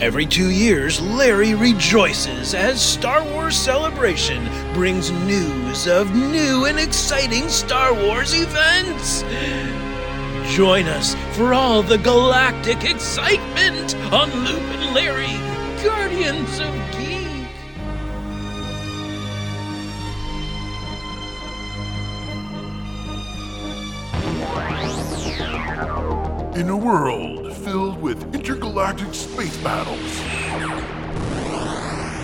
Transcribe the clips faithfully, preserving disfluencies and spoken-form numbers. Every two years, Larry rejoices as Star Wars Celebration brings news of new and exciting Star Wars events. Join us for all the galactic excitement on Luke and Larry, Guardians of Geek. In a world filled with intergalactic space battles,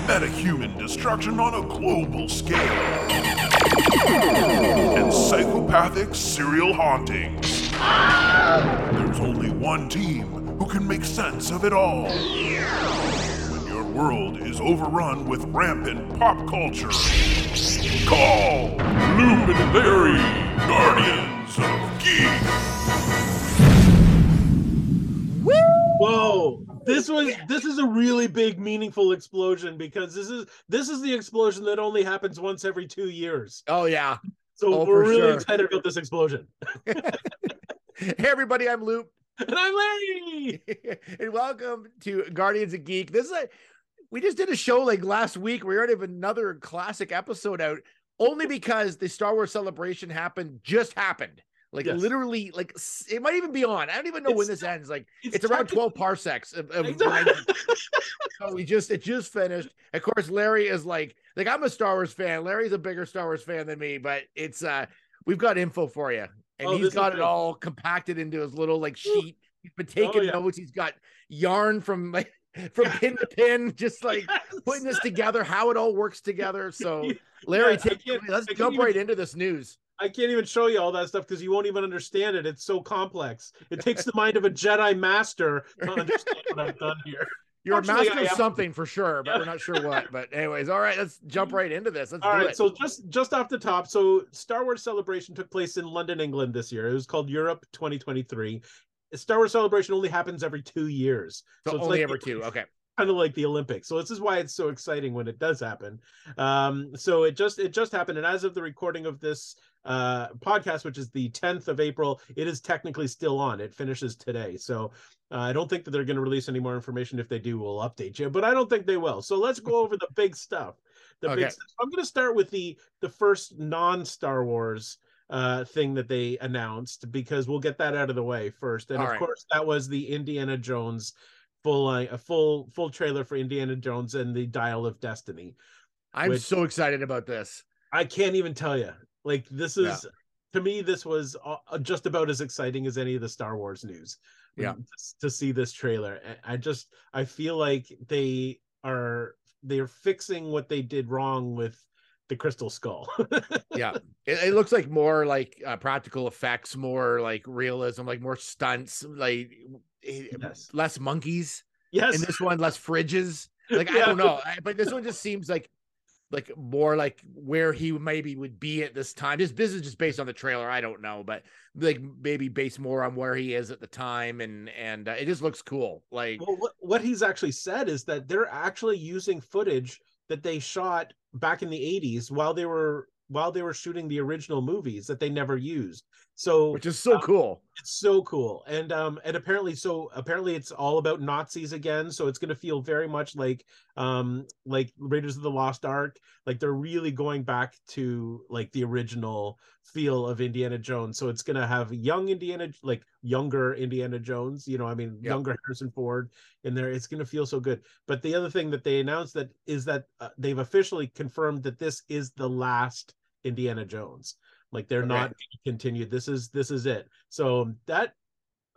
metahuman destruction on a global scale, and psychopathic serial hauntings, there's only one team who can make sense of it all. When your world is overrun with rampant pop culture, call Luke and Larry, Guardians of Geek. Whoa! This was this is a really big, meaningful explosion because this is this is the explosion that only happens once every two years. Oh yeah! So oh, we're really sure. excited about this explosion. Hey everybody, I'm Luke, and I'm Larry, and welcome to Guardians of Geek. This is like we just did a show like last week. We already have another classic episode out, only because the Star Wars Celebration happened just happened. Like yes. literally, like it might even be on. I don't even know it's, when this ends. Like it's, it's around twelve parsecs. Of, of exactly. So we just it just finished. Of course, Larry is like like I'm a Star Wars fan. Larry's a bigger Star Wars fan than me, but it's uh we've got info for you, and oh, he's got it all compacted into his little like sheet. He's been taking oh, yeah. notes. He's got yarn from like from pin to pin, just like yes. putting this together, how it all works together. So Larry, yeah, take it, let's jump right even... into this news. I can't even show you all that stuff because you won't even understand it. It's so complex. It takes the mind of a Jedi master to understand what I've done here. You're Actually, a master of something for sure, but yeah. we're not sure what. But anyways, all right, let's jump right into this. Let's all do right, it. So just, just off the top, so Star Wars Celebration took place in London, England this year. It was called Europe twenty twenty-three. Star Wars Celebration only happens every two years. So, so it's only like every two, okay. Kind of like the Olympics. So this is why it's so exciting when it does happen. Um, so it just it just happened. And as of the recording of this uh, podcast, which is the tenth of April, it is technically still on. It finishes today. So uh, I don't think that they're going to release any more information. If they do, we'll update you. But I don't think they will. So let's go over the big stuff. The okay. big stuff. I'm going to start with the, the first non-Star Wars uh thing that they announced, because we'll get that out of the way first. And All of right. course, that was the Indiana Jones Full, uh, a full full trailer for Indiana Jones and the Dial of Destiny. I'm so excited about this. I can't even tell you. Like this is yeah. to me, this was uh, just about as exciting as any of the Star Wars news. Yeah, to, to see this trailer, I just I feel like they are they are fixing what they did wrong with the Crystal Skull. yeah, it, it looks like more like uh, practical effects, more like realism, like more stunts, like. Yes. Less monkeys, yes. And this one, less fridges. Like yeah. I don't know, I, but this one just seems like, like more like where he maybe would be at this time. This business is just based on the trailer. I don't know, but like maybe based more on where he is at the time, and and uh, it just looks cool. Like well, what what he's actually said is that they're actually using footage that they shot back in the eighties while they were. while they were shooting the original movies that they never used. So which is so um, cool. It's so cool. And um and apparently so apparently it's all about Nazis again, so it's going to feel very much like um like Raiders of the Lost Ark. Like they're really going back to like the original feel of Indiana Jones. So it's going to have young Indiana like younger Indiana Jones, you know, I mean yeah. younger Harrison Ford in there. It's going to feel so good. But the other thing that they announced that is that uh, they've officially confirmed that this is the last Indiana Jones. Like they're okay. not continued. This is this is it. So that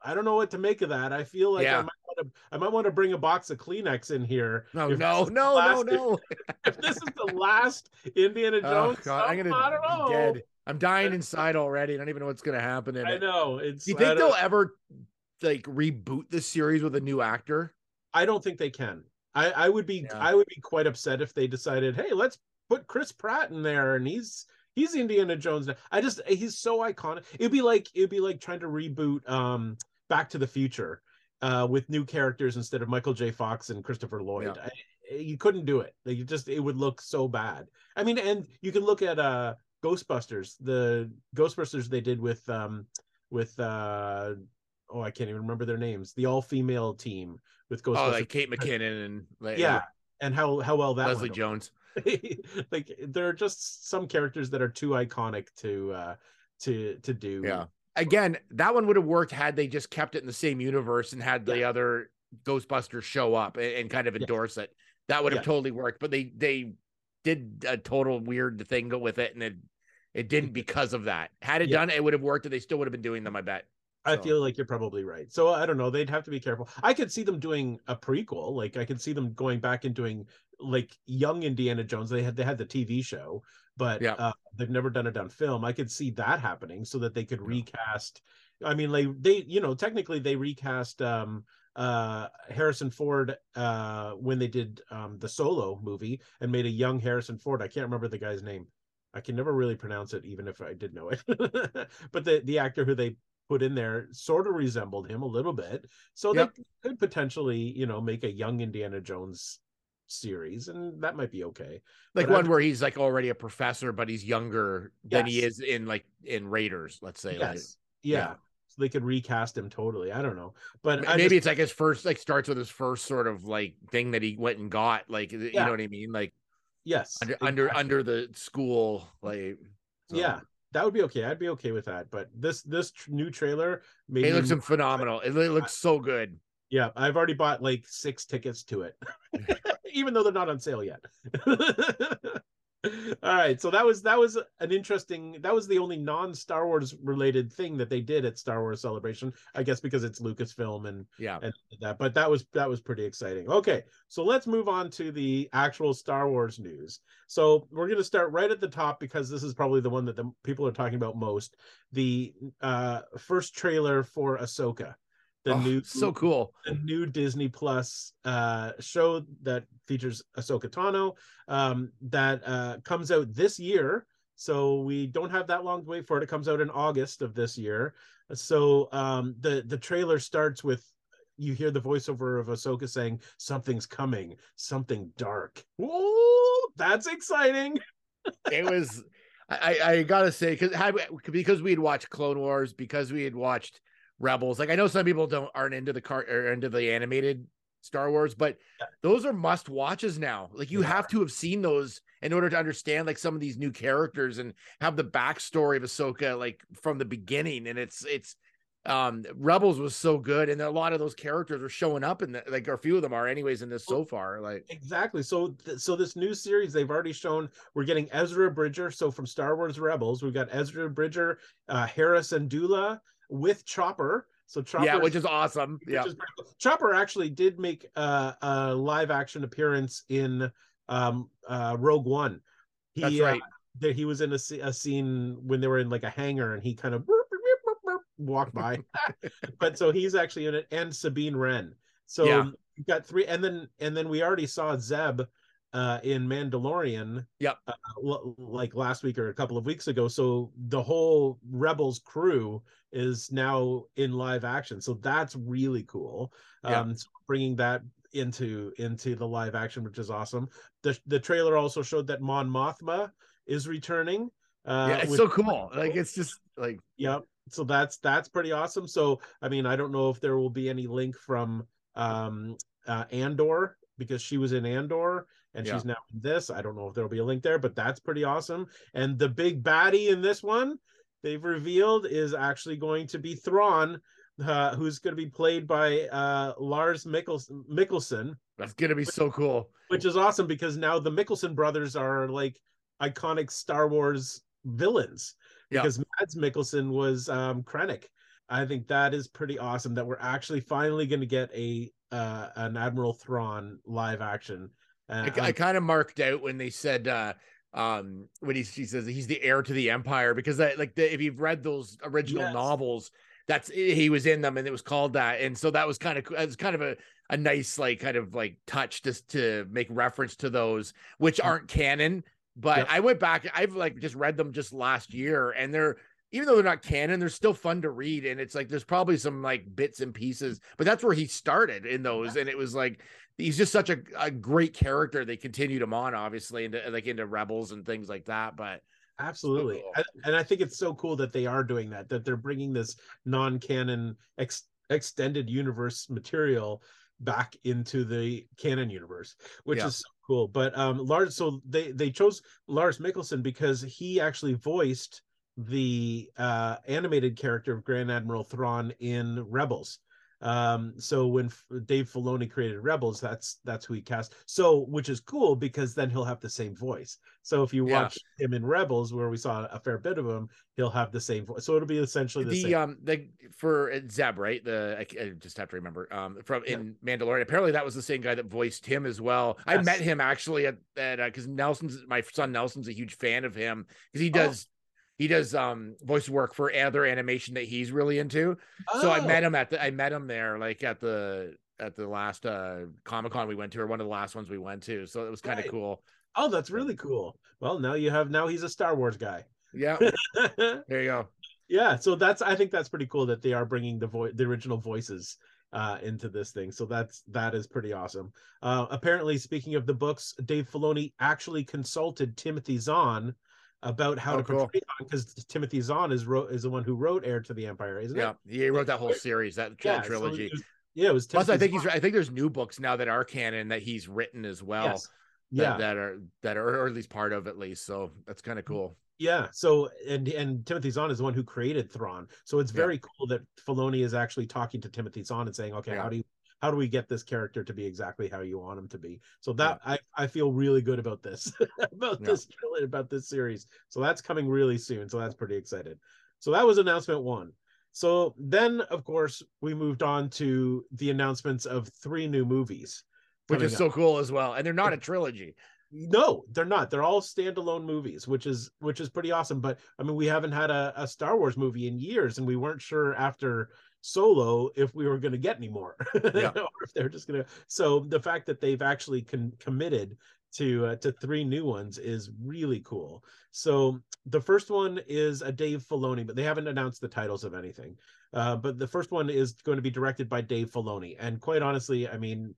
I don't know what to make of that. I feel like yeah. I might want to I might want to bring a box of Kleenex in here. No, no, no, last, no, no. If, if this is the last Indiana Jones, oh, God, I'm gonna I don't be know. Dead. I'm dying inside already. I don't even know what's gonna happen in I it. know. It's Do you think they'll ever like reboot the series with a new actor? I don't think they can. I, I would be yeah. I would be quite upset if they decided, hey, let's put Chris Pratt in there, and he's he's Indiana Jones now. I just he's so iconic. It'd be like it'd be like trying to reboot um, Back to the Future uh, with new characters instead of Michael J. Fox and Christopher Lloyd. Yeah. I, you couldn't do it. Like you just it would look so bad. I mean, and you can look at uh, Ghostbusters, the Ghostbusters they did with um, with uh, oh, I can't even remember their names. The all-female team with Ghostbusters. Oh, like Kate McKinnon and like, yeah, and how how well that Leslie Jones. Like there are just some characters that are too iconic to uh, to to do. Yeah. Again, that one would have worked had they just kept it in the same universe and had yeah. the other Ghostbusters show up and, and kind of endorse yeah. it. That would have yeah. totally worked. But they they did a total weird thing with it, and it it didn't because of that. Had it yeah. done, it would have worked, and they still would have been doing them. I bet. I so. feel like you're probably right. So I don't know. They'd have to be careful. I could see them doing a prequel. Like I could see them going back and doing like young Indiana Jones. They had they had the T V show, but yeah. uh, they've never done it on film. I could see that happening so that they could yeah. recast. I mean, like they you know technically they recast um, uh, Harrison Ford uh, when they did um, the Solo movie and made a young Harrison Ford. I can't remember the guy's name. I can never really pronounce it, even if I did know it. But the the actor who they put in there sort of resembled him a little bit, so yep. they could potentially, you know, make a young Indiana Jones series, and that might be okay. Like but one I'm... where he's like already a professor, but he's younger yes. than he is in like in Raiders, let's say. Yes. Like, yeah. yeah, so they could recast him totally. I don't know, but maybe just... it's like his first, like starts with his first sort of like thing that he went and got, like yeah. you know what I mean, like yes, under exactly. under under the school, like so. yeah. That would be okay. I'd be okay with that. But this this tr- new trailer, made it looks phenomenal. It looks so good. Yeah, I've already bought like six tickets to it, even though they're not on sale yet. All right, so that was that was an interesting. That was the only non-Star Wars related thing that they did at Star Wars Celebration, I guess, because it's Lucasfilm and yeah, and that. But that was that was pretty exciting. Okay, so let's move on to the actual Star Wars news. So we're going to start right at the top because this is probably the one that the people are talking about most. The uh, first trailer for Ahsoka, the oh, new so cool, the new Disney Plus uh, show that features Ahsoka Tano um, that uh, comes out this year. So we don't have that long to wait for it. It comes out in August of this year. So um, the, the trailer starts with, you hear the voiceover of Ahsoka saying, something's coming, something dark. Whoa, that's exciting. It was, I, I gotta say, cause, because we had watched Clone Wars, because we had watched Rebels. Like I know some people don't aren't into the car or into the animated Star Wars, but yeah. those are must watches now. Like you yeah. have to have seen those in order to understand like some of these new characters and have the backstory of Ahsoka like from the beginning. And it's it's um Rebels was so good, and a lot of those characters are showing up in the, like or a few of them are anyways in this so far. Like exactly. So th- so this new series they've already shown, we're getting Ezra Bridger. So from Star Wars Rebels, we've got Ezra Bridger, uh, Harrison Dula with Chopper. So Chopper, yeah, which is awesome. Which yeah, is cool. Chopper actually did make uh, a live action appearance in um, uh, Rogue One. He, That's right. Uh, that he was in a, a scene when they were in like a hangar, and he kind of burp, burp, burp, burp, walked by. But so he's actually in it, and Sabine Wren. So yeah. we've got three, and then and then we already saw Zeb uh, in Mandalorian. Yep. Uh, l- like last week or a couple of weeks ago. So the whole Rebels crew is now in live action, so that's really cool. Yeah. Um so bringing that into into the live action, which is awesome. The the trailer also showed that Mon Mothma is returning. Uh, yeah, it's with- so cool. Like it's just like yep. So that's that's pretty awesome. So I mean, I don't know if there will be any link from um uh, Andor, because she was in Andor and yeah. she's now in this. I don't know if there'll be a link there, but that's pretty awesome. And the big baddie in this one, they've revealed, is actually going to be Thrawn, uh, who's going to be played by uh, Lars Mikkelsen, Mikkelsen. That's going to be which, so cool. Which is awesome, because now the Mikkelsen brothers are like iconic Star Wars villains. Yeah. Because Mads Mikkelsen was um, Krennic. I think that is pretty awesome that we're actually finally going to get a uh, an Admiral Thrawn live action. Uh, I, I kind of marked out when they said... Uh, um when he she says he's the heir to the Empire, because that like the, if you've read those original yes. novels, that's he was in them, and it was called that. And so that was kind of it's kind of a a nice like kind of like touch just to make reference to those, which aren't canon, but yep. I went back, I've like just read them just last year, and they're, even though they're not canon, they're still fun to read. And it's like there's probably some like bits and pieces, but that's where he started in those. Yeah. And it was like he's just such a, a great character. They continued him on, obviously, into like into Rebels and things like that. But absolutely, so cool. I, and I think it's so cool that they are doing that. That they're bringing this non-canon ex- extended universe material back into the canon universe, which yeah. is so cool. But um, Lars, so they they chose Lars Mikkelsen because he actually voiced the uh, animated character of Grand Admiral Thrawn in Rebels. Um, so when Dave Filoni created Rebels, that's that's who he cast. So, which is cool because then he'll have the same voice. So if you watch yeah. him in Rebels, where we saw a fair bit of him, he'll have the same voice. So it'll be essentially the, the same. Um, the for Zeb, right? The I, I just have to remember. Um, from yeah. in Mandalorian, apparently that was the same guy that voiced him as well. Yes. I met him actually at that because uh, Nelson's my son Nelson's a huge fan of him because he does. Oh. He does um, voice work for other animation that he's really into. Oh. So I met him at the, I met him there like at the at the last uh, Comic-Con we went to, or one of the last ones we went to. So it was kind of right. cool. Oh, that's really cool. Well, now you have now he's a Star Wars guy. Yeah, there you go. Yeah, so that's I think that's pretty cool that they are bringing the vo- the original voices uh, into this thing. So that's that is pretty awesome. Uh, apparently, speaking of the books, Dave Filoni actually consulted Timothy Zahn about how oh, to portray cool. because Timothy Zahn is wrote is the one who wrote Heir to the Empire, isn't yeah. it? Yeah, he wrote that whole series, that yeah, trilogy. So it was, yeah, it was. Timothy Plus, I think Zahn. he's. I think there's new books now that are canon that he's written as well. Yes. That, yeah, that are that are or at least part of at least. So that's kind of cool. Yeah. So and and Timothy Zahn is the one who created Thrawn. So it's very yeah. cool that Filoni is actually talking to Timothy Zahn and saying, okay, yeah. how do you how do we get this character to be exactly how you want him to be? So that yeah. I, I feel really good about this, about yeah. this trailer, about this series. So that's coming really soon. So that's pretty excited. So that was announcement one. So then, of course, we moved on to the announcements of three new movies, which is up. so cool as well. And they're not a trilogy. No, they're not. They're all standalone movies, which is which is pretty awesome. But I mean, we haven't had a, a Star Wars movie in years, and we weren't sure after Solo if we were going to get any more yeah. or if they're just going to. So the fact that they've actually con- committed to uh, to three new ones is really cool. So the first one is a Dave Filoni, but they haven't announced the titles of anything. Uh, but the first one is going to be directed by Dave Filoni, and quite honestly, I mean,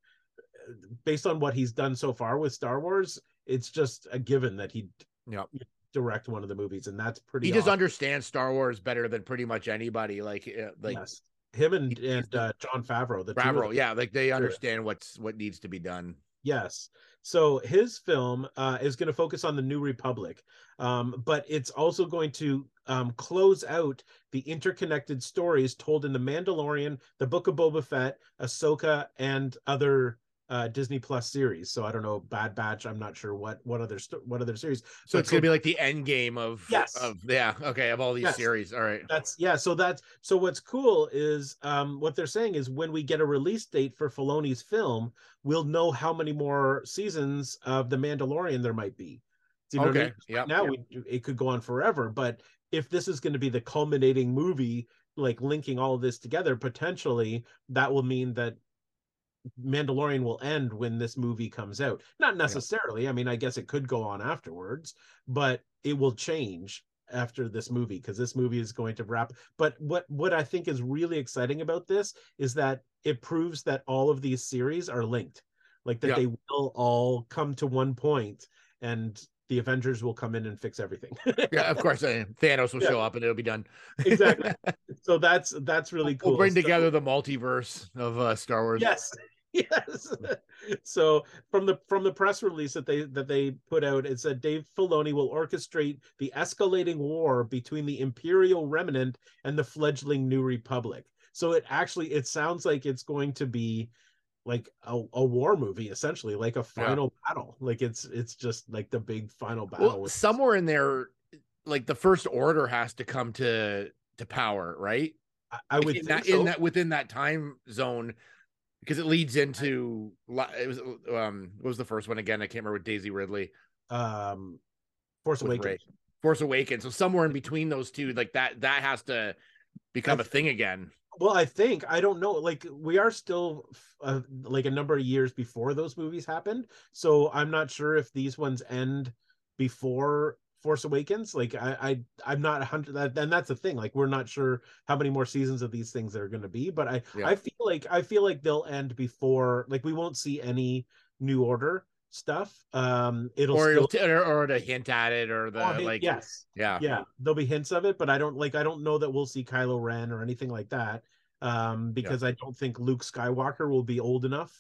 based on what he's done so far with Star Wars, it's just a given that he'd yep. direct one of the movies, and that's pretty he awesome. Just understands Star Wars better than pretty much anybody. Like uh, like yes. him and, he, and uh, John Favreau the Favreau yeah like they understand sure. what's what needs to be done. Yes. So his film uh, is going to focus on the New Republic, um, but it's also going to um, close out the interconnected stories told in The Mandalorian, The Book of Boba Fett, Ahsoka, and other Uh, Disney Plus series. So I don't know, Bad Batch. I'm not sure what what other what other series. So but it's gonna be like the end game of yes, of yeah, okay, of all these yes. series. All right, that's yeah. So that's so what's cool is um, what they're saying is when we get a release date for Filoni's film, we'll know how many more seasons of The Mandalorian there might be. You know, okay, yeah. Now yep. we, it could go on forever, but if this is going to be the culminating movie, like linking all of this together, potentially that will mean that Mandalorian will end when this movie comes out. Not necessarily. Yeah. I mean, I guess it could go on afterwards, but it will change after this movie because this movie is going to wrap. But what what I think is really exciting about this is that it proves that all of these series are linked, like that yeah. they will all come to one point and the Avengers will come in and fix everything. yeah, of course. Thanos will yeah. show up and it'll be done. Exactly. So that's that's really cool. We'll bring so, together the multiverse of uh, Star Wars. Yes. Yes. So from the from the press release that they that they put out, it said Dave Filoni will orchestrate the escalating war between the Imperial Remnant and the fledgling New Republic. So it actually it sounds like it's going to be like a, a war movie, essentially, like a final yeah. battle. Like it's it's just like the big final battle. Well, with somewhere in there, like the First Order has to come to to power, right? I, I would in think that, so. in that within that time zone. Because it leads into it was um what was the first one again? I can't remember. With Daisy Ridley, um, Force Awakens. Force Awakens. So somewhere in between those two, like that, that has to become th- a thing again. Well, I think I don't know. Like we are still uh, like a number of years before those movies happened, so I'm not sure if these ones end before Force Awakens. Like I, I I'm not a hundred, and that's the thing. Like we're not sure how many more seasons of these things there are going to be, but I, yeah. I feel like I feel like they'll end before. Like we won't see any New Order stuff. Um, it'll or still... it'll t- or, or to hint at it or the oh, like. Yes. Yeah. Yeah. There'll be hints of it, but I don't like. I don't know that we'll see Kylo Ren or anything like that. um, because yeah. I don't think Luke Skywalker will be old enough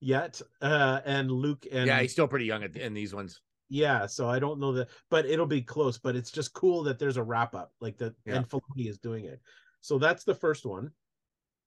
yet. Uh, and Luke and yeah, he's still pretty young at, in these ones. Yeah, so I don't know that, but it'll be close. But it's just cool that there's a wrap up like that, yeah. and Filoni is doing it. So that's the first one.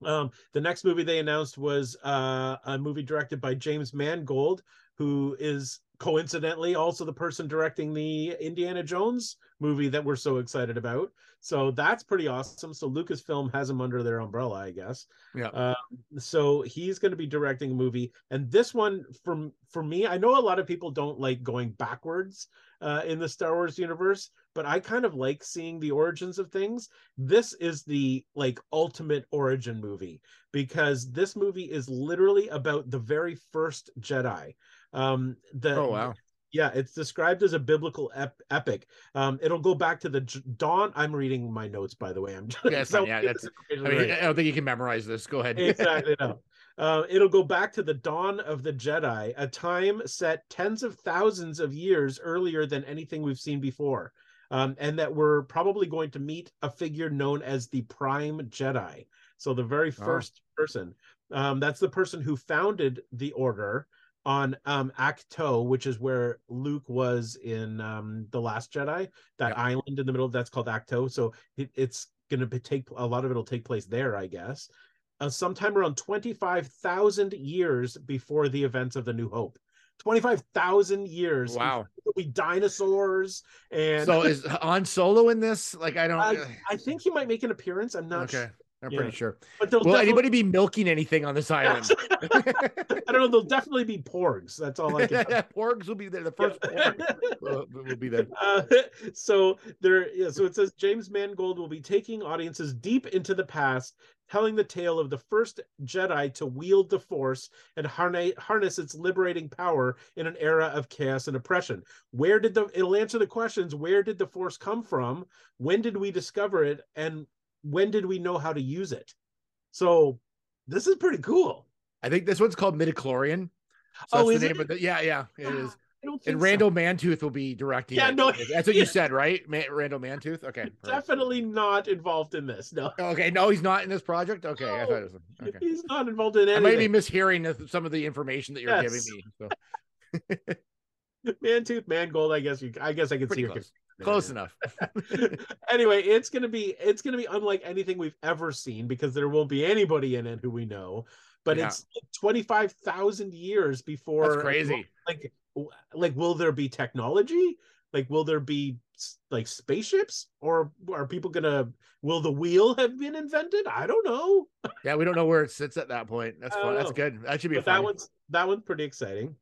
Um, the next movie they announced was uh, a movie directed by James Mangold, who is coincidentally also the person directing the Indiana Jones movie that we're so excited about. So that's pretty awesome. So Lucasfilm has him under their umbrella, I guess. Yeah. Uh, so he's going to be directing a movie, and this one from for me, I know a lot of people don't like going backwards uh, in the Star Wars universe, but I kind of like seeing the origins of things. This is the like ultimate origin movie, because this movie is literally about the very first Jedi. Um, the, oh, wow. Yeah, it's described as a biblical ep- epic. Um, it'll go back to the j- dawn. I'm reading my notes, by the way. I'm just, yeah, so yeah, that's, I, mean, I don't think you can memorize this. Go ahead. Exactly. No. Uh, it'll go back to the dawn of the Jedi, a time set tens of thousands of years earlier than anything we've seen before. Um, and that we're probably going to meet a figure known as the Prime Jedi. So the very first oh. person. Um, that's the person who founded the Order on um, Acto, which is where Luke was in um, The Last Jedi. That yeah. island in the middle, that's called Acto. So it, it's going to take, a lot of it will take place there, I guess. Uh, sometime around twenty-five thousand years before the events of The New Hope. twenty-five thousand years. Wow. We dinosaurs. And so is Han Solo in this? Like, I don't. I, I think he might make an appearance. I'm not okay. sure. I'm yeah. pretty sure. But will definitely... anybody be milking anything on this island? I don't know. There'll definitely be porgs. That's all I can tell. Porgs will be there. The first yeah. porg will, will be there. Uh, so there. Yeah, so it says James Mangold will be taking audiences deep into the past, telling the tale of the first Jedi to wield the Force and harness its liberating power in an era of chaos and oppression. Where did the? It'll answer the questions. Where did the Force come from? When did we discover it? And when did we know how to use it? So this is pretty cool. I think this one's called Midichlorian. So oh, is the name it? Of the, yeah, yeah, it is. I don't think and Randall so. Mantooth will be directing. Yeah, it. No, that's what yeah. you said, right? Man, Randall Mantooth. Okay, definitely right. not involved in this. No. Okay, no, he's not in this project. Okay, no, I thought it was. Okay. He's not involved in anything. I might be mishearing some of the information that you're yes. giving me. So. Mantooth, Mangold. I guess you. I guess I can pretty see close. Your. Close enough. Anyway, it's gonna be it's gonna be unlike anything we've ever seen, because there won't be anybody in it who we know. But yeah. it's twenty-five thousand years before. That's crazy. Like, like, will there be technology? Like, will there be like spaceships, or are people gonna? Will the wheel have been invented? I don't know. Yeah, we don't know where it sits at that point. That's fun. That's good. That should be. But that one's that one's pretty exciting.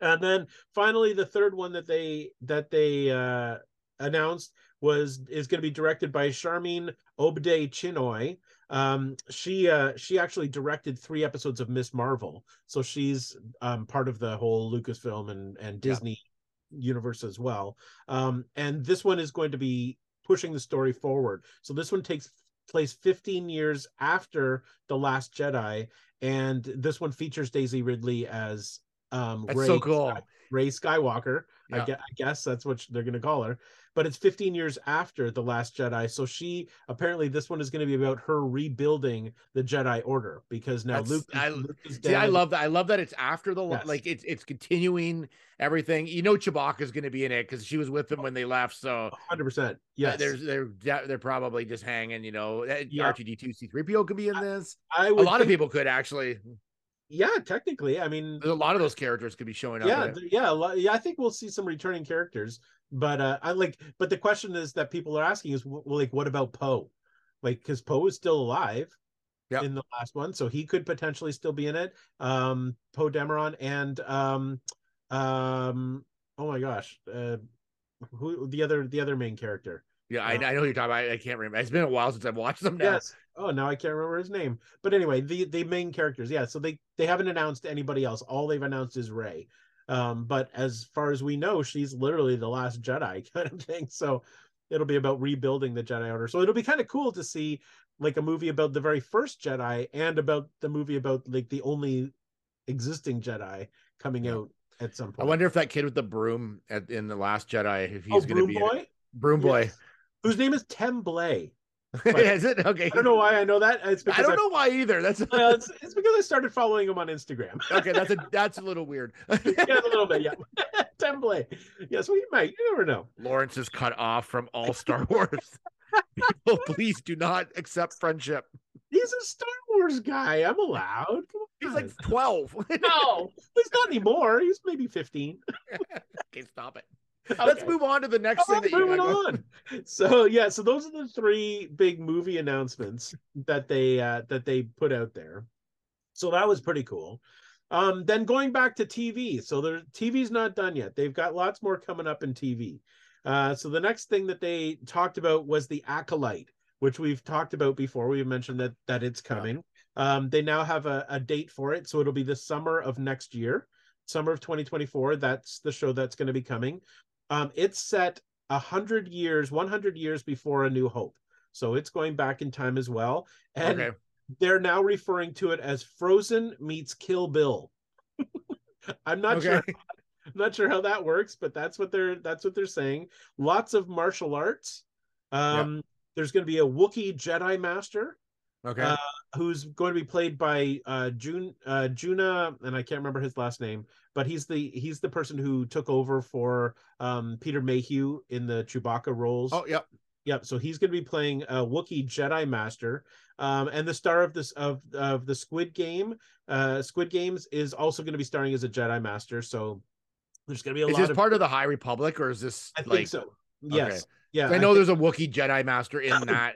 And then finally, the third one that they that they uh, announced was is going to be directed by Charmin Obde Chinoy. Um, she uh, she actually directed three episodes of Miz Marvel, so she's um, part of the whole Lucasfilm and and Disney yeah. universe as well. Um, and this one is going to be pushing the story forward. So this one takes place fifteen years after The Last Jedi, and this one features Daisy Ridley as Um, that's Rey, so cool. Rey Skywalker. Yeah. I, guess, I guess that's what they're going to call her. But it's fifteen years after The Last Jedi. So she, apparently this one is going to be about her rebuilding the Jedi Order, because now Luke, I, Luke is dead. See, I love that. I love that it's after the, yes. like it's it's continuing everything. You know Chewbacca is going to be in it because she was with them when they left. So one hundred percent. Yes. There's, they're, they're probably just hanging, you know, yeah. R two D two, C three P O could be in this. I, I would A lot think- of people could actually... Yeah, technically, I mean, there's a lot of those characters could be showing up. Yeah, right? yeah, lot, yeah. I think we'll see some returning characters, but uh, I like. But the question is that people are asking is, well, like, what about Poe? Like, because Poe is still alive yep. in the last one, so he could potentially still be in it. Um, Poe Dameron and um, um, oh my gosh, uh, who the other the other main character? Yeah, uh, I, I know who you're talking about. I, I can't remember. It's been a while since I've watched them now. Yes. Oh, now I can't remember his name. But anyway, the, the main characters. Yeah, so they, they haven't announced anybody else. All they've announced is Rey. Um, but as far as we know, she's literally the last Jedi kind of thing. So it'll be about rebuilding the Jedi Order. So it'll be kind of cool to see like a movie about the very first Jedi and about the movie about like the only existing Jedi coming out at some point. I wonder if that kid with the broom at, in The Last Jedi, if he's oh, going to be... Broom Boy? Broom Boy. Yes. Whose name is Temblay. Is it? Okay. I don't know why I know that. It's because I don't I, know why either. That's well, it's, it's because I started following him on Instagram. Okay, that's a that's a little weird. Yeah, a little bit. Yeah. Template. Yes, well, you might. You never know. Lawrence is cut off from all Star Wars. People, please do not accept friendship. He's a Star Wars guy. I'm allowed. Come on. He's like twelve. No, he's not anymore. He's maybe fifteen. Okay, stop it. Okay. Let's move on to the next oh, thing. That moving you on. So yeah, so those are the three big movie announcements that they uh, that they put out there. So that was pretty cool. Um, then going back to T V, so their T V's not done yet. They've got lots more coming up in T V. Uh, so the next thing that they talked about was the Acolyte, which we've talked about before. We've mentioned that that it's coming. Yeah. Um, they now have a, a date for it, so it'll be the summer of next year, summer of twenty twenty-four. That's the show that's going to be coming. Um, it's set a hundred years, one hundred years before A New Hope, so it's going back in time as well. And okay. They're now referring to it as Frozen meets Kill Bill. I'm not okay. sure. I'm not sure how that works, but that's what they're that's what they're saying. Lots of martial arts. Um, yep. There's going to be a Wookiee Jedi Master, okay, uh, who's going to be played by uh, June uh, Juna, and I can't remember his last name, but he's the he's the person who took over for um, Peter Mayhew in the Chewbacca roles. Oh, yep. Yep, so he's going to be playing a Wookiee Jedi Master, um, and the star of this of of the Squid Game, uh, Squid Games is also going to be starring as a Jedi Master. So there's going to be a is lot. Is this of... part of the High Republic, or is this? I like... think so. Yes, okay. yeah. I know I there's think... a Wookiee Jedi Master in that,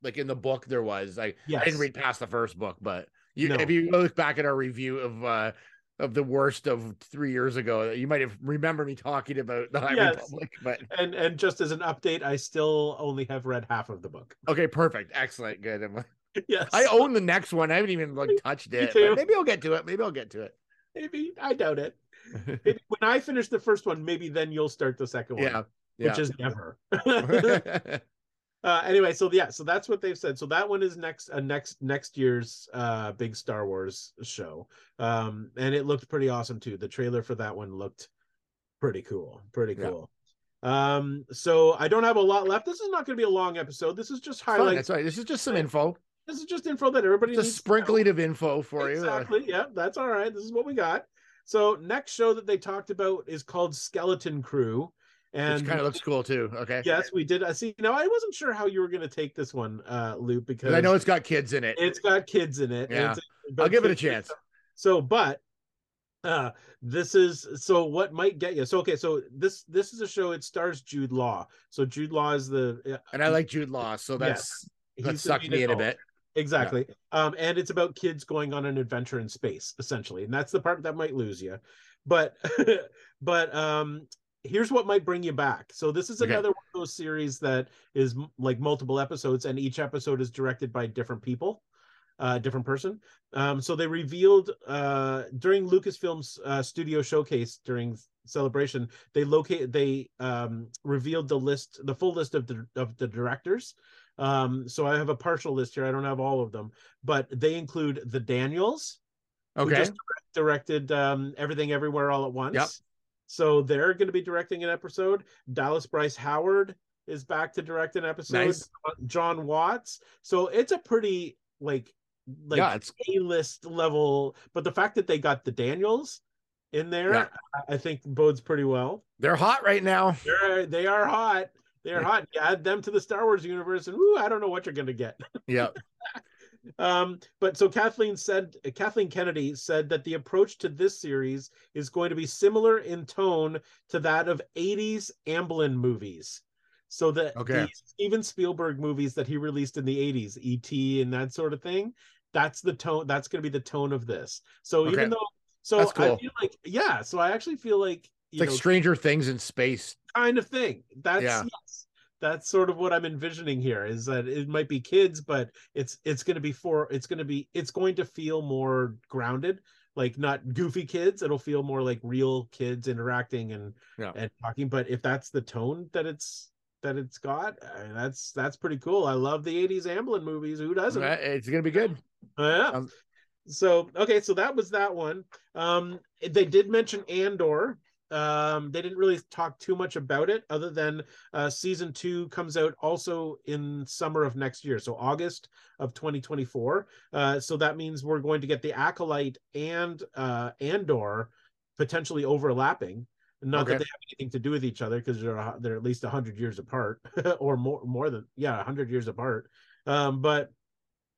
like in the book there was. Like yes. I didn't read past the first book, but you, no. if you look back at our review of uh, of the worst of three years ago, you might have remembered me talking about the High yes. Republic. But and and just as an update, I still only have read half of the book. Okay, perfect, excellent, good. I'm like, yes, I own the next one. I haven't even like touched it. Maybe I'll get to it. Maybe I'll get to it. Maybe I doubt it. Maybe when I finish the first one, maybe then you'll start the second one. Yeah, yeah. Which is never. Uh, anyway, so yeah, so that's what they've said. So that one is next, uh, next, next year's uh, big Star Wars show, um, and it looked pretty awesome too. The trailer for that one looked pretty cool, pretty cool. Yeah. Um, so I don't have a lot left. This is not going to be a long episode. This is just highlights. Fun, that's right. This is just some info. This is just info that everybody just needs. Just sprinkling of info for exactly, you. Exactly. Yeah, that's all right. This is what we got. So next show that they talked about is called Skeleton Crew. And which kind of looks cool too. Okay. Yes, we did. I see. Now I wasn't sure how you were going to take this one, uh, Luke, because I know it's got kids in it. It's got kids in it. Yeah. It's, it's I'll give it a chance. So, but uh, this is so what might get you. So okay, so this this is a show. It stars Jude Law. So Jude Law is the uh, and I like Jude Law. So that's yes, that sucked me in a bit. Exactly. Yeah. Um, and it's about kids going on an adventure in space, essentially, and that's the part that might lose you. But but um. Here's what might bring you back. So this is another okay. one of those series that is like multiple episodes, and each episode is directed by different people, uh, different person. Um, so they revealed uh, during Lucasfilm's uh, studio showcase during Celebration, they locate they um, revealed the list, the full list of the of the directors. Um, so I have a partial list here. I don't have all of them, but they include the Daniels, okay, who just direct, directed um, Everything Everywhere All at Once. Yep. So they're going to be directing an episode. Dallas Bryce Howard is back to direct an episode. Nice. John Watts. So it's a pretty like like yeah, it's... A-list level. But the fact that they got the Daniels in there, yeah. I think bodes pretty well. They're hot right now. They're, they are hot. They're hot. You add them to the Star Wars universe, and ooh, I don't know what you're going to get. Yeah. Um, but so Kathleen said, Kathleen Kennedy said that the approach to this series is going to be similar in tone to that of eighties Amblin movies. So that okay. the Steven Spielberg movies that he released in the eighties, E T and that sort of thing, that's the tone, that's going to be the tone of this. So okay. even though, so cool. I feel like, yeah, so I actually feel like, you it's know, like Stranger Things in space kind of thing. That's, yeah. yes. That's sort of what I'm envisioning here, is that it might be kids, but it's it's going to be for it's going to be it's going to feel more grounded, like not goofy kids. It'll feel more like real kids interacting and yeah. and talking. But if that's the tone that it's that it's got, I mean, that's that's pretty cool. I love the eighties Amblin movies. Who doesn't? It's going to be good. Yeah. Um, so okay, so that was that one. Um, they did mention Andor. Um, they didn't really talk too much about it other than uh, season two comes out also in summer of next year. So August of twenty twenty-four. Uh, so that means we're going to get The Acolyte and uh, Andor potentially overlapping. Not okay. that they have anything to do with each other, because they're they're at least one hundred years apart or more more than yeah one hundred years apart. Um, but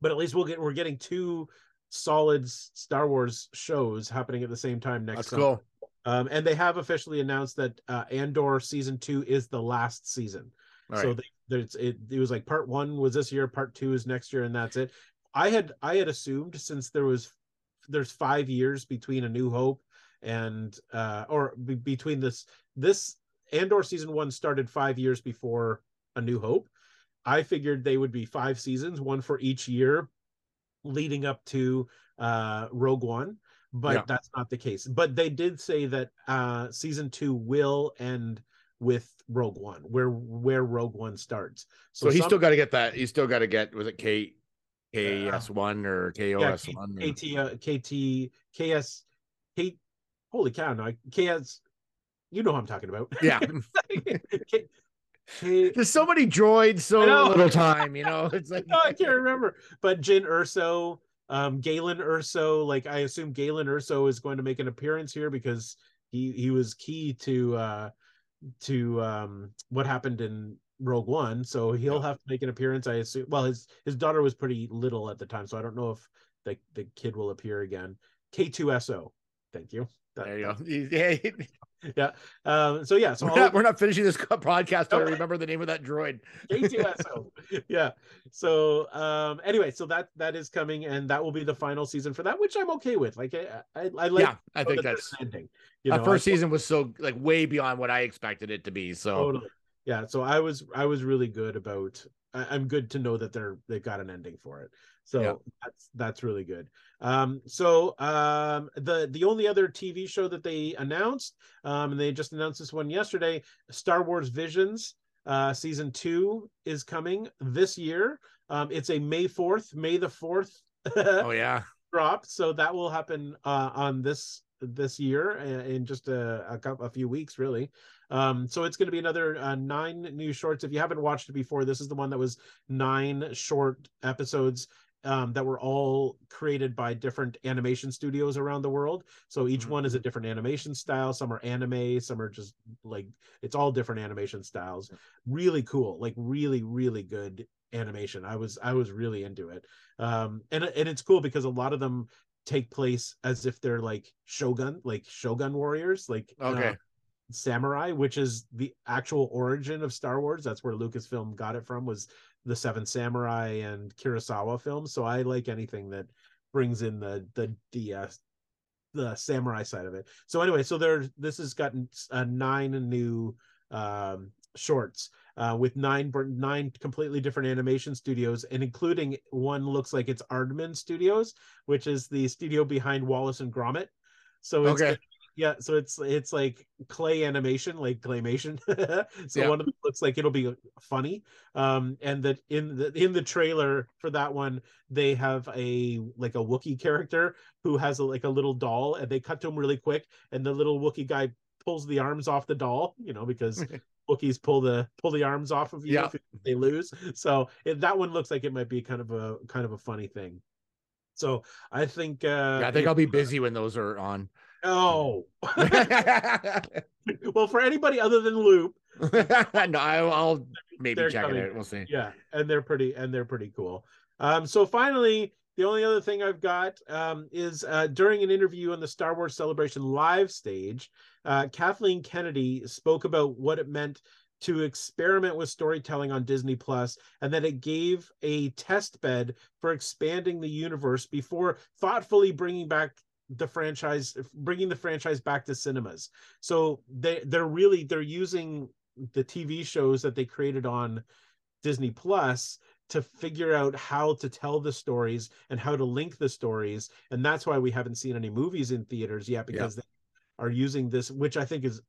but at least we'll get we're getting two solid Star Wars shows happening at the same time next. That's summer. Cool. Um, and they have officially announced that uh, Andor season two is the last season. All so right. they, there's it, it was like part one was this year, part two is next year, and that's it. I had I had assumed since there was there's five years between A New Hope. And uh or b- between this this Andor season one started five years before A New Hope. I figured they would be five seasons, one for each year leading up to uh Rogue One, but yeah. that's not the case. But they did say that uh season two will end with Rogue One, where where Rogue One starts. So, so he's some- still got to get that. He's still got to get was it K KS one or KOS one? Yeah, K T or... K T K S K. Holy cow! No, K S, you know who I'm talking about. Yeah. K, K, There's so many droids, so little time. You know, it's like no, I can't remember. But Jyn Erso, um, Galen Erso. Like I assume Galen Erso is going to make an appearance here because he he was key to uh, to um, what happened in Rogue One. So he'll yeah. have to make an appearance. I assume. Well, his his daughter was pretty little at the time, so I don't know if the the kid will appear again. K two S O. Thank you. That, there you that, go. Yeah. yeah. Um, so yeah. So we're not, we're not finishing this podcast. I remember the name of that droid. K two S O. Yeah. So um, anyway, so that that is coming, and that will be the final season for that, which I'm okay with. Like I, I, I like. Yeah, I think that's ending. You know, that first I, season was so like way beyond what I expected it to be. So totally. Yeah. So I was I was really good about. I, I'm good to know that they're they've got an ending for it. So yeah. that's that's really good. Um, so um, the the only other T V show that they announced, um, and they just announced this one yesterday, Star Wars Visions uh, season two is coming this year. Um, it's a May fourth, May the fourth. Oh yeah, drop. So that will happen uh, on this this year in just a a, couple, a few weeks, really. Um, so it's going to be another uh, nine new shorts. If you haven't watched it before, this is the one that was nine short episodes. Um, that were all created by different animation studios around the world. So each mm-hmm. one is a different animation style. Some are anime, some are just like, it's all different animation styles. Really cool. Like really, really good animation. I was, I was really into it. Um, and, and it's cool because a lot of them take place as if they're like Shogun, like Shogun warriors, like okay. uh, samurai, which is the actual origin of Star Wars. That's where Lucasfilm got it from, was the Seven Samurai and Kurosawa films. So I like anything that brings in the the the, uh, the samurai side of it. So anyway, so there this has gotten uh, nine new um, shorts uh, with nine nine completely different animation studios, and including one looks like it's Aardman Studios, which is the studio behind Wallace and Gromit. So it's okay. Yeah, so it's it's like clay animation, like claymation. So yeah. One of them looks like it'll be funny. Um, and that in the in the trailer for that one, they have a like a Wookiee character who has a, like a little doll, and they cut to him really quick, and the little Wookiee guy pulls the arms off the doll, you know, because Wookiees pull the pull the arms off of you yeah. if they lose. So it, that one looks like it might be kind of a kind of a funny thing. So I think uh, yeah, I think I'll be busy when those are on. Oh, well, for anybody other than Loop, no, I'll maybe check coming. It out. We'll see. Yeah, and they're pretty, and they're pretty cool. Um, so finally, the only other thing I've got um, is uh, during an interview on the Star Wars Celebration live stage, uh, Kathleen Kennedy spoke about what it meant to experiment with storytelling on Disney Plus, and that it gave a test bed for expanding the universe before thoughtfully bringing back. the franchise bringing the franchise back to cinemas. So they they're really they're using the T V shows that they created on Disney Plus to figure out how to tell the stories and how to link the stories, and that's why we haven't seen any movies in theaters yet, because yeah. they are using this, which I think is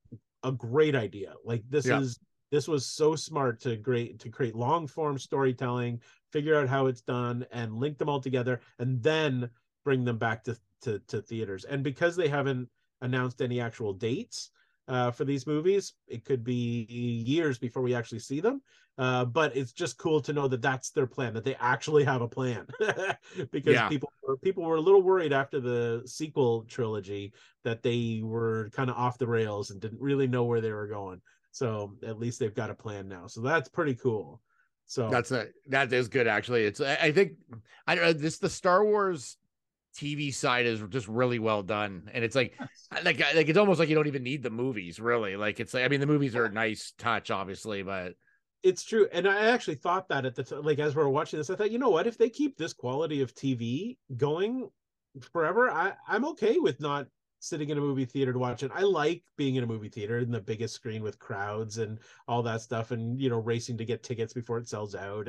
a great idea. Like this yeah. is this was so smart to create to create long form storytelling, figure out how it's done, and link them all together, and then bring them back to To, to theaters. And because they haven't announced any actual dates, uh, for these movies. It could be years before we actually see them. Uh, but it's just cool to know that that's their plan, that they actually have a plan, because yeah. people were, people were a little worried after the sequel trilogy that they were kind of off the rails and didn't really know where they were going. So at least they've got a plan now. So that's pretty cool. So that's a, that is good. Actually, it's, I think I don't know, this, the Star Wars T V side is just really well done. And it's like, like, like, it's almost like you don't even need the movies really. Like it's like, I mean, the movies are a nice touch obviously, but it's true. And I actually thought that at the time, like, as we were watching this, I thought, you know what, if they keep this quality of T V going forever, I I'm okay with not sitting in a movie theater to watch it. I like being in a movie theater and the biggest screen with crowds and all that stuff, and, you know, racing to get tickets before it sells out.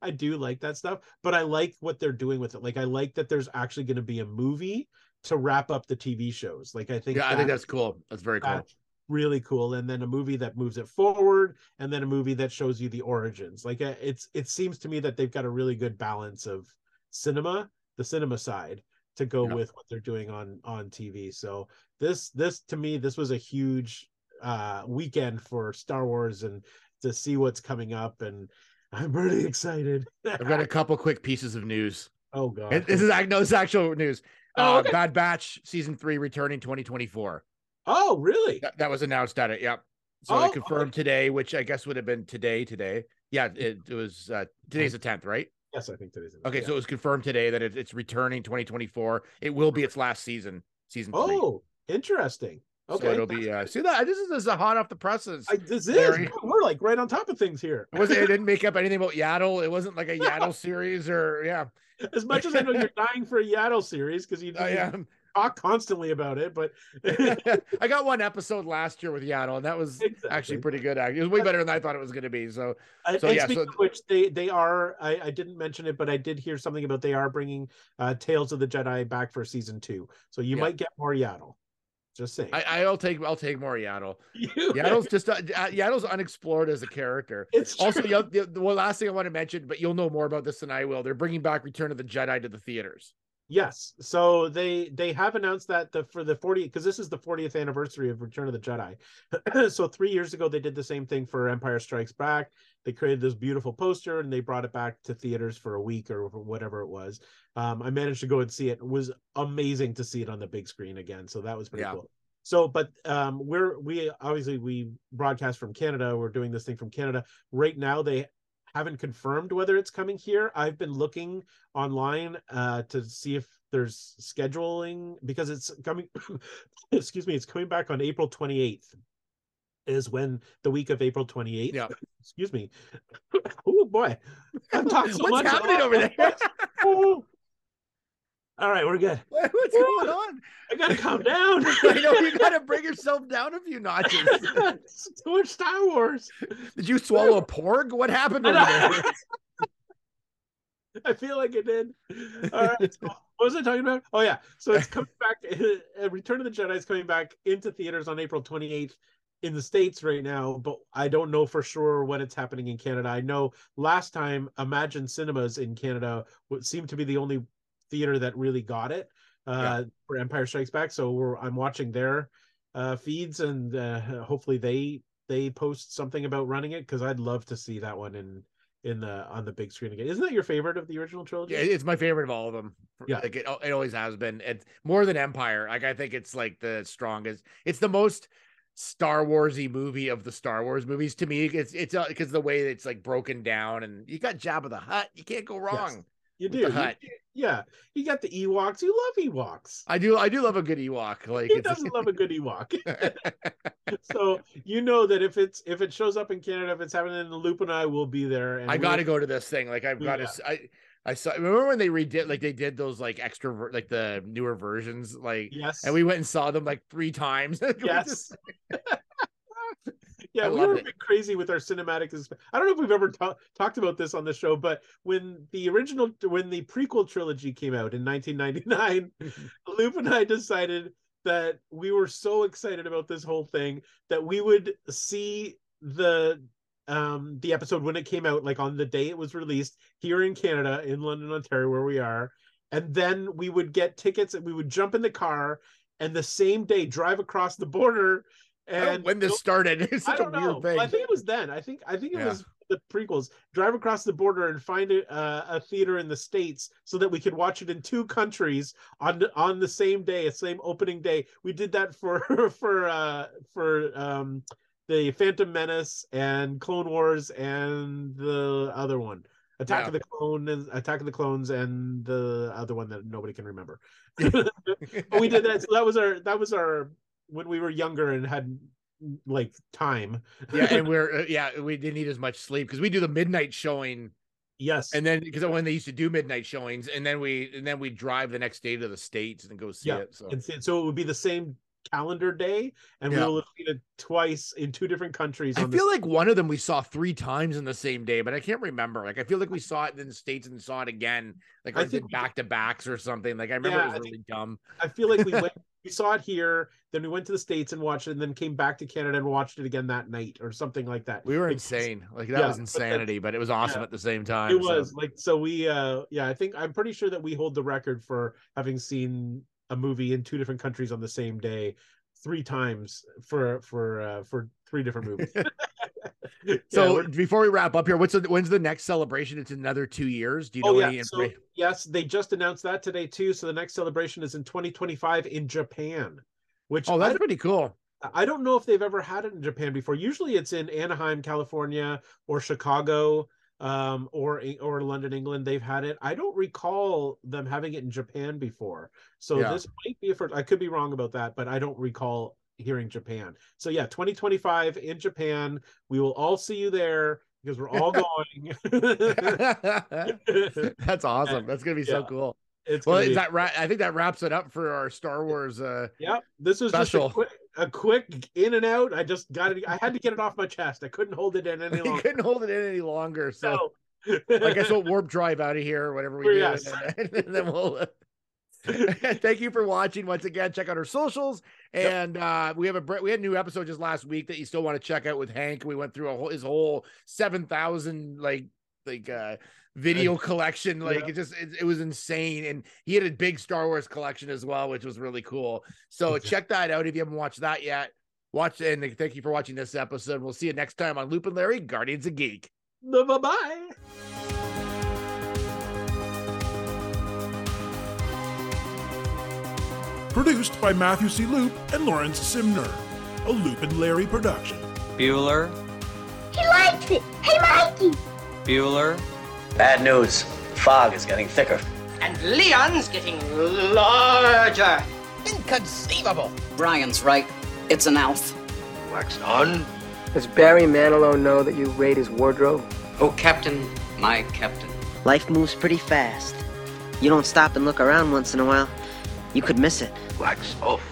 I do like that stuff, but I like what they're doing with it. Like, I like that there's actually going to be a movie to wrap up the T V shows. Like, I think, yeah, that, I think that's cool. That's very cool. That's really cool. And then a movie that moves it forward, and then a movie that shows you the origins. Like, it's, it seems to me that they've got a really good balance of cinema, the cinema side, to go yeah. with what they're doing on on T V. So this this to me, this was a huge uh weekend for Star Wars, and to see what's coming up, and I'm really excited. I've got a couple quick pieces of news. Oh god, and this is I know it's actual news. Oh, okay. uh Bad Batch season three returning twenty twenty-four. Oh really? That, that was announced at it. Yep. So oh, they confirmed okay. today, which I guess would have been today. Today, yeah, it, it was uh today's the tenth, right? Yes, I think today's. Okay, yeah. So it was confirmed today that it, it's returning twenty twenty-four. It will be its last season, season three. Oh, interesting. Okay, so it'll be. Uh, see that this is, this is a hot off the presses. I, this Larry. is. We're like right on top of things here. It wasn't. It didn't make up anything about Yaddle. It wasn't like a Yaddle series or yeah. As much as I know you're dying for a Yaddle series because you. I am. Talk constantly about it, but I got one episode last year with Yaddle, and that was exactly. actually pretty good. It was way better than I thought it was going to be. So, I, so yeah. So, of which they they are. I, I didn't mention it, but I did hear something about they are bringing uh, Tales of the Jedi back for season two. So you yeah. might get more Yaddle. Just saying. I, I'll take I'll take more Yaddle. Yaddle's just uh, Yaddle's unexplored as a character. It's also the, the, the one last thing I want to mention, but you'll know more about this than I will. They're bringing back Return of the Jedi to the theaters. Yes, so they they have announced that the for the fortieth, because this is the fortieth anniversary of Return of the Jedi. So three years ago, they did the same thing for Empire Strikes Back. They created this beautiful poster, and they brought it back to theaters for a week or whatever it was. Um, I managed to go and see it. It was amazing to see it on the big screen again, so that was pretty yeah. cool. So, but um, we're we obviously we broadcast from Canada. We're doing this thing from Canada right now. They haven't confirmed whether it's coming here. I've been looking online uh, to see if there's scheduling, because it's coming, excuse me, it's coming back on April twenty-eighth is when the week of April twenty-eighth. Yeah. Excuse me. Oh boy. I'm talking so What's much happening over there? Oh. All right, we're good. What's going on? I gotta calm down. I know, you gotta bring yourself down a few notches. Too much Star Wars. Did you swallow a porg? What happened over there? I feel like it did. All right. So what was I talking about? Oh yeah. So it's coming back. Return of the Jedi is coming back into theaters on April twenty-eighth in the States right now, but I don't know for sure when it's happening in Canada. I know last time Imagine Cinemas in Canada seemed to be the only theater that really got it uh yeah. for Empire Strikes Back, so we're I'm watching their uh feeds, and uh hopefully they they post something about running it, because I'd love to see that one in in the on the big screen again. Isn't that your favorite of the original trilogy? Yeah, it's my favorite of all of them. Yeah, like it, it always has been. It's more than Empire. Like I think it's like the strongest, it's the most Star Warsy movie of the Star Wars movies to me. It's it's because uh, the way it's like broken down, and you got Jabba the Hutt, you can't go wrong. Yes. You do. You, yeah. You got the Ewoks. You love Ewoks. I do. I do love a good Ewok. Like, who doesn't love a good Ewok? So you know that if it's if it shows up in Canada, if it's happening in the loop, and I will be there. And I got to go to this thing. Like I've got to. Yeah. I I saw. Remember when they redid like they did those like extra like the newer versions. Like yes. And we went and saw them like three times. Yes. Yeah, I we were a bit crazy with our cinematic. I don't know if we've ever ta talked about this on the show, but when the original, when the prequel trilogy came out in nineteen ninety-nine, Luke and I decided that we were so excited about this whole thing that we would see the um, the episode when it came out, like on the day it was released here in Canada, in London, Ontario, where we are, and then we would get tickets and we would jump in the car and the same day drive across the border And I don't, when this started, it's such I don't a weird know. thing. I think it was then. I think I think it yeah. was the prequels. Drive across the border and find a, uh, a theater in the States so that we could watch it in two countries on on the same day, the same opening day. We did that for for uh, for um, the Phantom Menace and Clone Wars and the other one. Attack yeah. of the Clone and Attack of the Clones and the other one that nobody can remember. We did that. So that was our that was our when we were younger and had like time. Yeah, and we're uh, yeah we didn't need as much sleep because we do the midnight showing. Yes, and then because when they used to do midnight showings, and then we and then we drive the next day to the States and go see yeah. it. So and so it would be the same calendar day, and yeah. we will see it twice in two different countries. I on feel the- like one of them we saw three times in the same day, but I can't remember. Like I feel like we saw it in the States and saw it again, like I think back to backs or something. Like I remember yeah, it was I really think, dumb. I feel like we went, we saw it here, then we went to the States and watched it, and then came back to Canada and watched it again that night or something like that. We were like, insane, like that yeah, was insanity, but, then, but it was awesome yeah, at the same time. It was so. like so we uh yeah I think I'm pretty sure that we hold the record for having seen a movie in two different countries on the same day three times for for uh, for three different movies. yeah, so we're... before we wrap up here, what's the, when's the next celebration? It's another two years. Do you know oh, yeah. any so, yes, they just announced that today too. So the next celebration is in twenty twenty-five in Japan, which oh that's pretty cool. I don't know if they've ever had it in Japan before. Usually it's in Anaheim, California, or Chicago, um or or London, England. They've had it. I don't recall them having it in Japan before, so yeah. this might be a first. I could be wrong about that, but I don't recall hearing Japan. So yeah, twenty twenty-five in Japan, we will all see you there because we're all going. That's awesome. That's gonna be yeah. so cool. It's well be- that ra- I think that wraps it up for our Star Wars uh yeah this was special. Just a quick A quick in and out. I just got it. I had to get it off my chest. I couldn't hold it in any longer. You couldn't hold it in any longer. So no. I guess we'll warp drive out of here or whatever we do. Yes. And, and then we'll. Thank you for watching once again. Check out our socials, and yep. uh, we have a we had a new episode just last week that you still want to check out with Hank. We went through a whole his whole seven thousand like like uh video collection. Like yeah. it just it, it was insane, and he had a big Star Wars collection as well, which was really cool. So check that out if you haven't watched that yet. Watch it, and thank you for watching this episode. We'll see you next time on Loop and Larry, Guardians of Geek. Bye bye. Produced by Matthew C. Loop and Lawrence Simner, a Loop and Larry production. Bueller. He likes it. Hey, Mikey. Bueller. Bad news. Fog is getting thicker. And Leon's getting larger. Inconceivable. Brian's right. It's an elf. Wax on. Does Barry Manilow know that you raid his wardrobe? Oh, Captain, my Captain. Life moves pretty fast. You don't stop and look around once in a while. You could miss it. Wax off.